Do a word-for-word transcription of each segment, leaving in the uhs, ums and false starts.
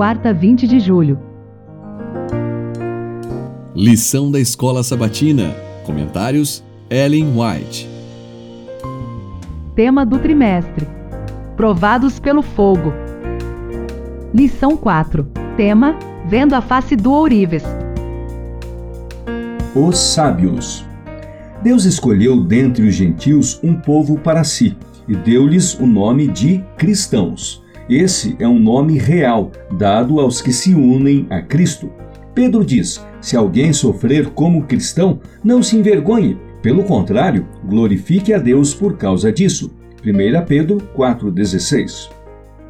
quarta, vinte de julho. Lição da Escola Sabatina. Comentários: Ellen White. Tema do trimestre: Provados pelo fogo. Lição quatro. Tema: Vendo a face do Ourives. Os sábios. Deus escolheu dentre os gentios um povo para si e deu-lhes o nome de cristãos. Esse é um nome real, dado aos que se unem a Cristo. Pedro diz: se alguém sofrer como cristão, não se envergonhe. Pelo contrário, glorifique a Deus por causa disso. primeira Pedro quatro dezesseis.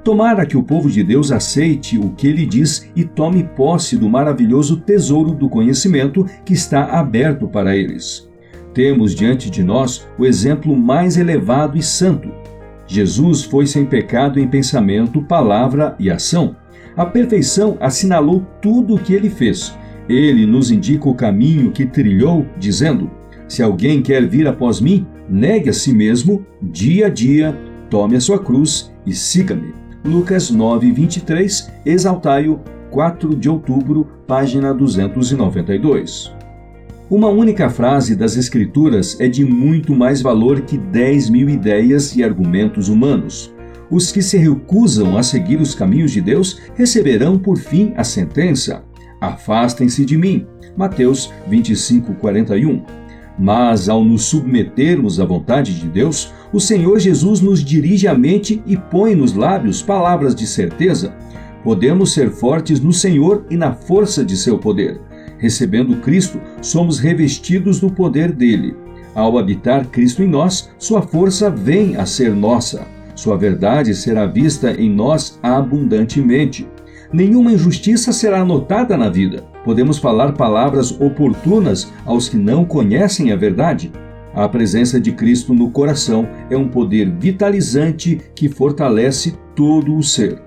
Tomara que o povo de Deus aceite o que ele diz e tome posse do maravilhoso tesouro do conhecimento que está aberto para eles. Temos diante de nós o exemplo mais elevado e santo. Jesus foi sem pecado em pensamento, palavra e ação. A perfeição assinalou tudo o que ele fez. Ele nos indica o caminho que trilhou, dizendo: se alguém quer vir após mim, negue a si mesmo, dia a dia, tome a sua cruz e siga-me. Lucas nove, vinte e três, Exaltai-o, quatro de outubro, página duzentos e noventa e dois. Uma única frase das Escrituras é de muito mais valor que dez mil ideias e argumentos humanos. Os que se recusam a seguir os caminhos de Deus receberão por fim a sentença: afastem-se de mim. Mateus vinte e cinco, quarenta e um. Mas ao nos submetermos à vontade de Deus, o Senhor Jesus nos dirige a mente e põe nos lábios palavras de certeza. Podemos ser fortes no Senhor e na força de seu poder. Recebendo Cristo, somos revestidos do poder dele. Ao habitar Cristo em nós, sua força vem a ser nossa. Sua verdade será vista em nós abundantemente. Nenhuma injustiça será notada na vida. Podemos falar palavras oportunas aos que não conhecem a verdade. A presença de Cristo no coração é um poder vitalizante que fortalece todo o ser.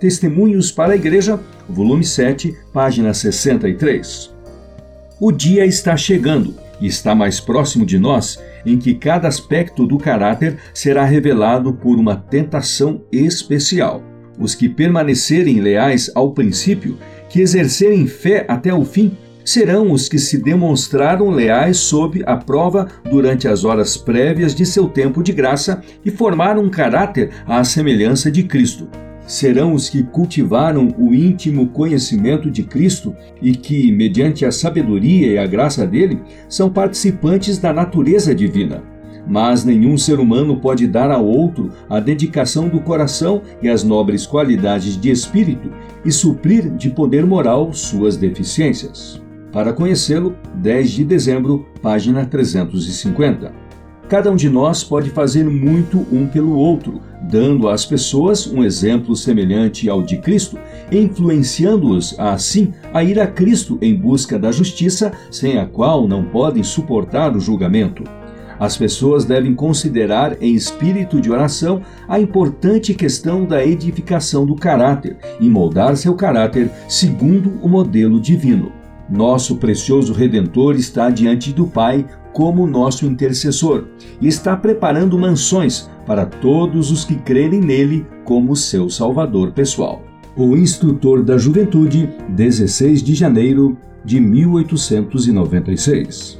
Testemunhos para a Igreja, volume sete, página sessenta e três. O dia está chegando e está mais próximo de nós, em que cada aspecto do caráter será revelado por uma tentação especial. Os que permanecerem leais ao princípio, que exercerem fé até o fim, serão os que se demonstraram leais sob a prova durante as horas prévias de seu tempo de graça e formaram um caráter à semelhança de Cristo. Serão os que cultivaram o íntimo conhecimento de Cristo e que, mediante a sabedoria e a graça dele, são participantes da natureza divina. Mas nenhum ser humano pode dar a outro a dedicação do coração e as nobres qualidades de espírito e suprir de poder moral suas deficiências. Para conhecê-lo, dez de dezembro, página trezentos e cinquenta. Cada um de nós pode fazer muito um pelo outro, dando às pessoas um exemplo semelhante ao de Cristo, influenciando-os, assim, a ir a Cristo em busca da justiça, sem a qual não podem suportar o julgamento. As pessoas devem considerar em espírito de oração a importante questão da edificação do caráter e moldar seu caráter segundo o modelo divino. Nosso precioso Redentor está diante do Pai como nosso intercessor e está preparando mansões para todos os que crerem nele como seu Salvador pessoal. O Instrutor da Juventude, dezesseis de janeiro de mil oitocentos e noventa e seis.